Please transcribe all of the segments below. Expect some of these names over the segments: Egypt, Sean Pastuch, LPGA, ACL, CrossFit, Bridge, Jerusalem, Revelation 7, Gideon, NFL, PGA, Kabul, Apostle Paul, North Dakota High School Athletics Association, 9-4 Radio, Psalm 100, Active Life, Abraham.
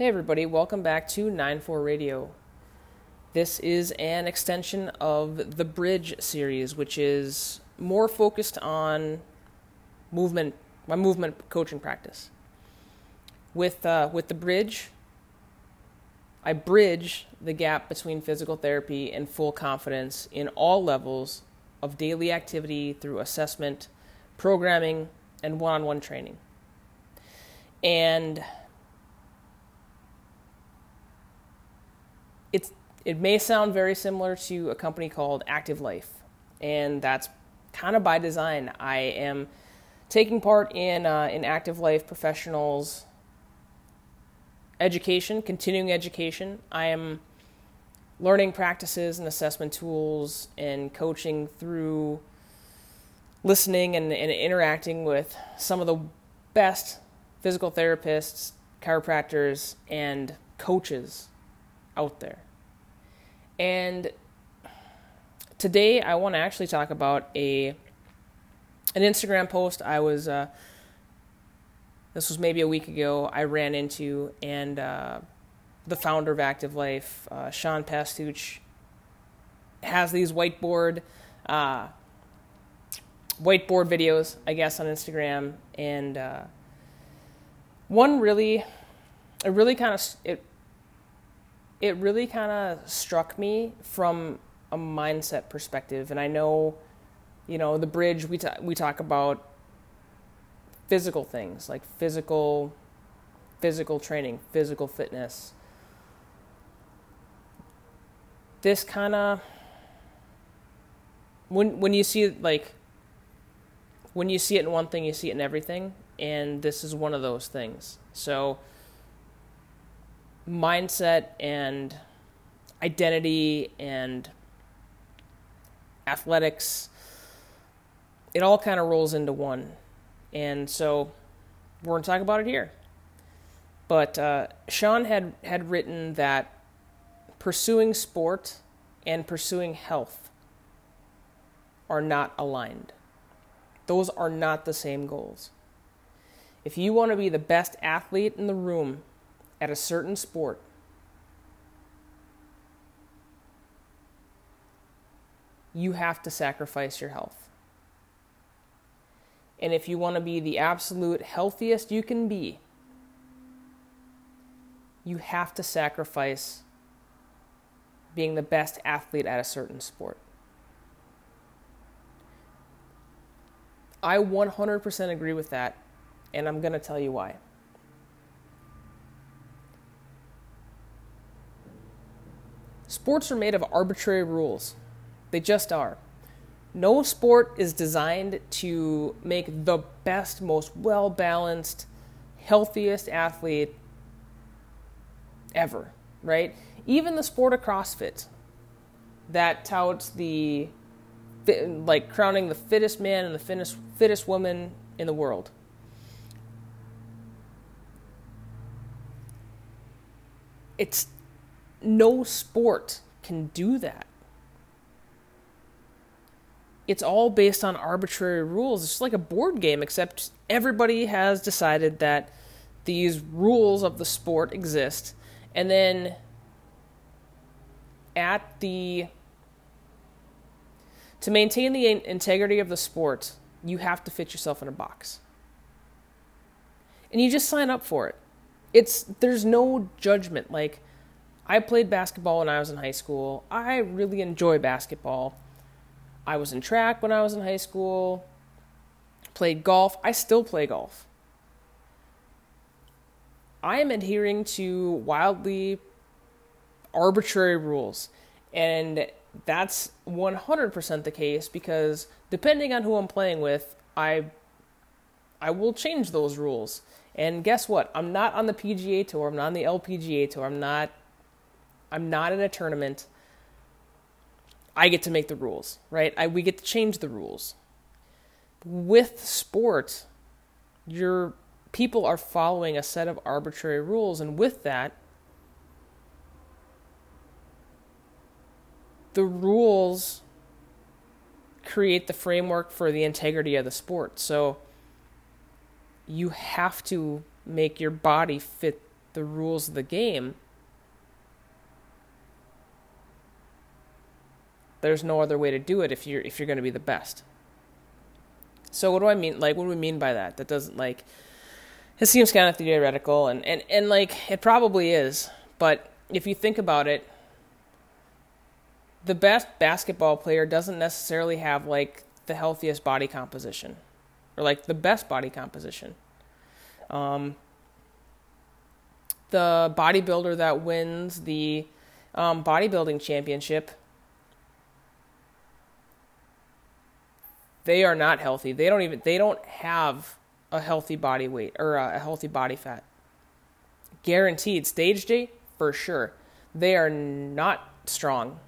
Hey everybody, welcome back to 9-4 Radio. This is an extension of the Bridge series, which is more focused on movement, my movement coaching practice. With the Bridge, I bridge the gap between physical therapy and full confidence in all levels of daily activity through assessment, programming, and one-on-one training. And It may sound very similar to a company called Active Life, and that's kind of by design. I am taking part in Active Life professionals' education, continuing education. I am learning practices and assessment tools and coaching through listening and interacting with some of the best physical therapists, chiropractors, and coaches out there. And today I want to actually talk about an Instagram post I was, this was maybe a week ago, I ran into, and the founder of Active Life, Sean Pastuch, has these whiteboard videos, I guess, on Instagram, and it really kind of struck me from a mindset perspective. And I know, you know, the Bridge, we talk about physical things, like physical training, physical fitness. This kind of, when you see it in one thing, you see it in everything. And this is one of those things. So mindset and identity and athletics, it all kind of rolls into one. And so we're going to talk about it here. But Sean had written that pursuing sport and pursuing health are not aligned. Those are not the same goals. If you want to be the best athlete in the room at a certain sport, you have to sacrifice your health. And if you want to be the absolute healthiest you can be, you have to sacrifice being the best athlete at a certain sport. I 100% agree with that, and I'm going to tell you why. Sports are made of arbitrary rules. They just are. No sport is designed to make the best, most well-balanced, healthiest athlete ever, right? Even the sport of CrossFit that touts crowning the fittest man and the fittest woman in the world. No sport can do that. It's all based on arbitrary rules. It's just like a board game, except everybody has decided that these rules of the sport exist. And then to maintain the integrity of the sport, you have to fit yourself in a box. And you just sign up for it. There's no judgment. Like, I played basketball when I was in high school. I really enjoy basketball. I was in track when I was in high school. Played golf. I still play golf. I am adhering to wildly arbitrary rules. And that's 100% the case because depending on who I'm playing with, I will change those rules. And guess what? I'm not on the PGA Tour. I'm not on the LPGA Tour. I'm not in a tournament. I get to make the rules, right? We get to change the rules. With sport, your people are following a set of arbitrary rules, and with that, the rules create the framework for the integrity of the sport. So you have to make your body fit the rules of the game, there's no other way to do it if you're going to be the best. So what do I mean? Like, what do we mean by that? That doesn't, like, it seems kind of theoretical, and like, it probably is. But if you think about it, the best basketball player doesn't necessarily have, like, the healthiest body composition or, like, the best body composition. The bodybuilder that wins the bodybuilding championship, they are not healthy. They don't have a healthy body weight or a healthy body fat. Guaranteed. Stage day, for sure. They are not strong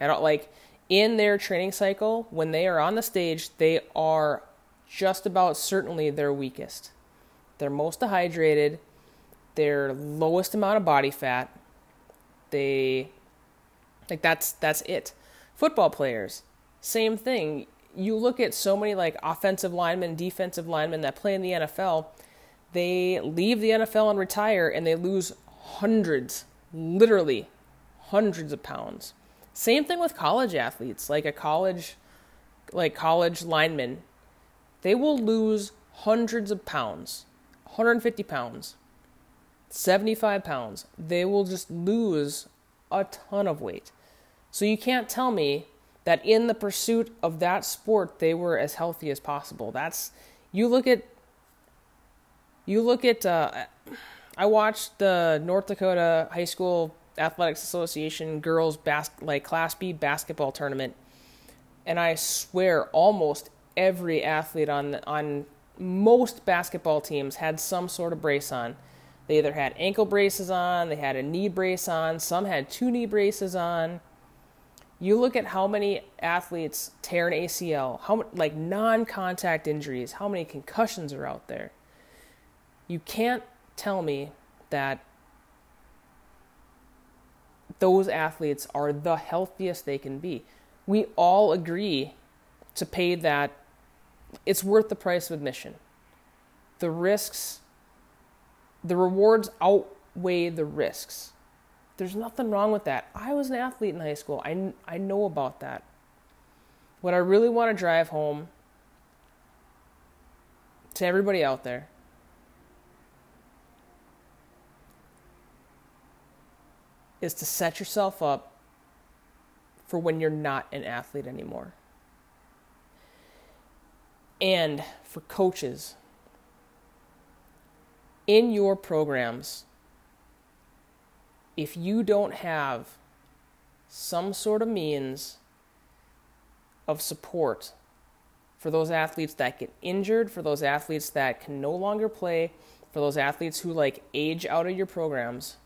at all. Like, in their training cycle, when they are on the stage, they are just about certainly their weakest. They're most dehydrated. Their lowest amount of body fat. That's it. Football players, same thing. You look at so many, like, offensive linemen, defensive linemen that play in the NFL, they leave the NFL and retire, and they lose hundreds, literally hundreds of pounds. Same thing with college athletes, like college linemen. They will lose hundreds of pounds, 150 pounds, 75 pounds. They will just lose a ton of weight. So you can't tell me that in the pursuit of that sport, they were as healthy as possible. I watched the North Dakota High School Athletics Association girls Class B basketball tournament, and I swear almost every athlete on most basketball teams had some sort of brace on. They either had ankle braces on, they had a knee brace on, some had two knee braces on. You look at how many athletes tear an ACL, how, like, non-contact injuries, how many concussions are out there. You can't tell me that those athletes are the healthiest they can be. We all agree to pay that. It's worth the price of admission. The risks, the rewards outweigh the risks. There's nothing wrong with that. I was an athlete in high school. I know about that. What I really want to drive home to everybody out there is to set yourself up for when you're not an athlete anymore. And for coaches, in your programs, if you don't have some sort of means of support for those athletes that get injured, for those athletes that can no longer play, for those athletes who, like, age out of your programs,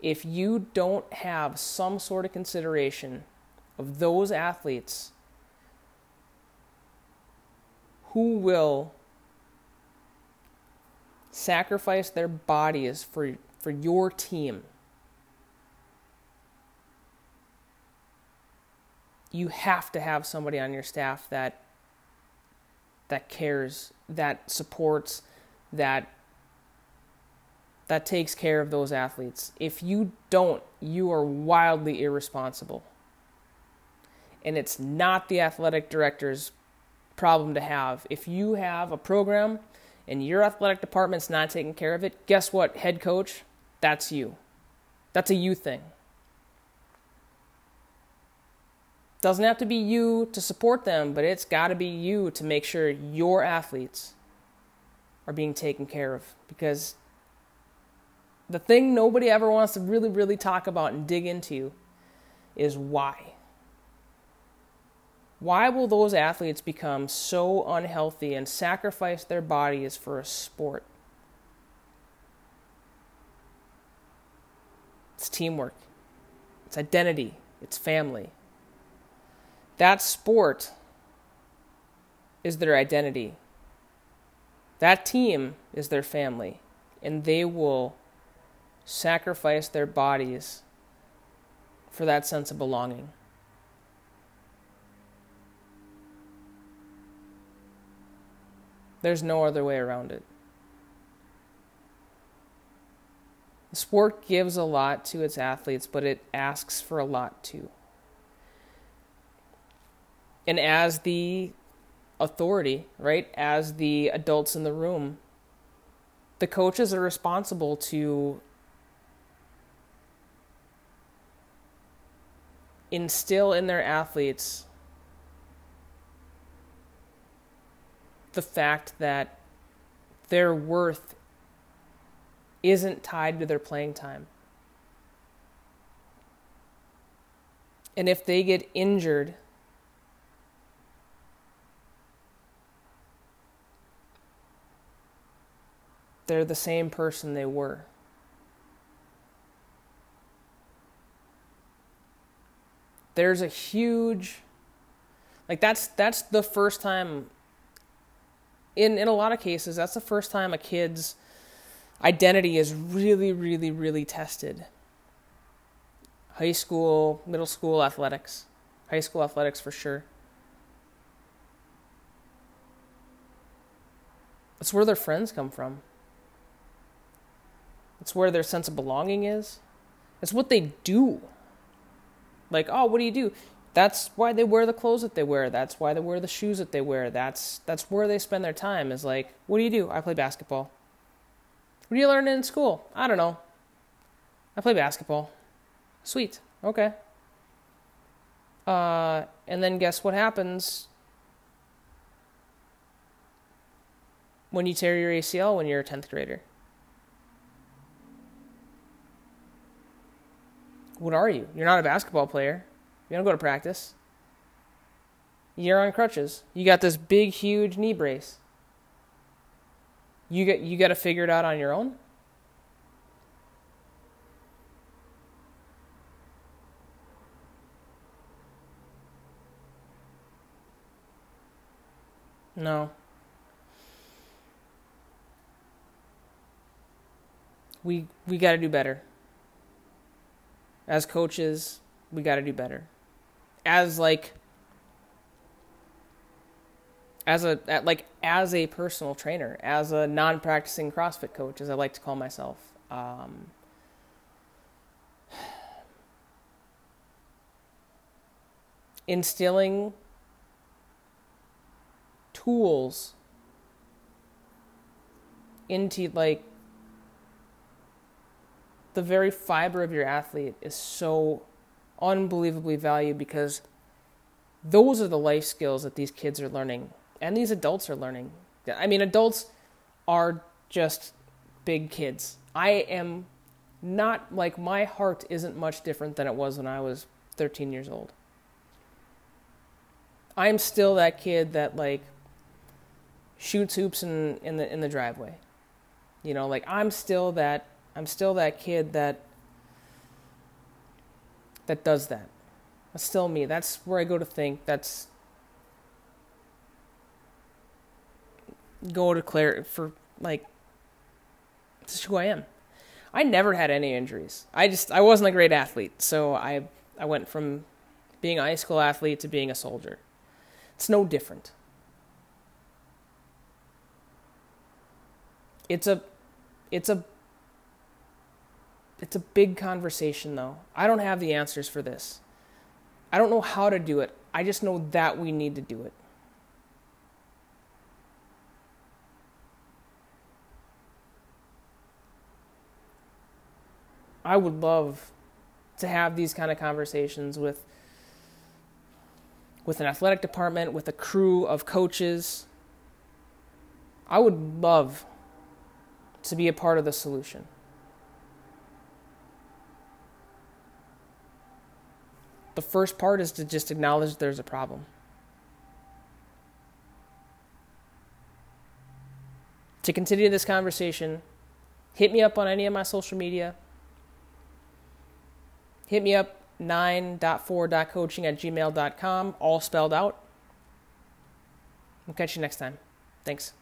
if you don't have some sort of consideration of those athletes who will sacrifice their bodies for your team, you have to have somebody on your staff that cares, that supports, that takes care of those athletes. If you don't, you are wildly irresponsible. And it's not the athletic director's problem to have. If you have a program and your athletic department's not taking care of it, guess what, head coach? That's you. That's a you thing. Doesn't have to be you to support them, but it's got to be you to make sure your athletes are being taken care of. Because the thing nobody ever wants to really, really talk about and dig into is why. Why will those athletes become so unhealthy and sacrifice their bodies for a sport? It's teamwork. It's identity. It's family. That sport is their identity. That team is their family. And they will sacrifice their bodies for that sense of belonging. There's no other way around it. The sport gives a lot to its athletes, but it asks for a lot too. And as the authority, right, as the adults in the room, the coaches are responsible to instill in their athletes the fact that their worth isn't tied to their playing time. And if they get injured, they're the same person they were. There's a huge, like that's the first time, in a lot of cases, that's the first time a kid's identity is really, really, really tested. High school, middle school athletics. High school athletics for sure. That's where their friends come from. That's where their sense of belonging is. That's what they do. Like, oh, what do you do? That's why they wear the clothes that they wear. That's why they wear the shoes that they wear. That's where they spend their time, is like, what do? I play basketball. What do you learn in school? I don't know. I play basketball. Sweet. Okay. And then guess what happens when you tear your ACL when you're a 10th grader? What are you? You're not a basketball player. You don't go to practice. You're on crutches. You got this big, huge knee brace. You got to figure it out on your own. No. We got to do better. As coaches, we got to do better. As a personal trainer, as a non-practicing CrossFit coach, as I like to call myself, instilling tools into the very fiber of your athlete is so unbelievably valued, because those are the life skills that these kids are learning and these adults are learning. I mean, adults are just big kids. I am not, my heart isn't much different than it was when I was 13 years old. I'm still that kid that shoots hoops in the driveway. You know, I'm still that kid that does that. That's still me. That's where I go to think. That's go to Claire for that's who I am. I never had any injuries. I wasn't a great athlete, so I went from being a high school athlete to being a soldier. It's no different. It's a big conversation, though. I don't have the answers for this. I don't know how to do it. I just know that we need to do it. I would love to have these kind of conversations with an athletic department, with a crew of coaches. I would love to be a part of the solution. The first part is to just acknowledge there's a problem. To continue this conversation, hit me up on any of my social media. Hit me up, 9.4.coaching@gmail.com, all spelled out. We'll catch you next time. Thanks.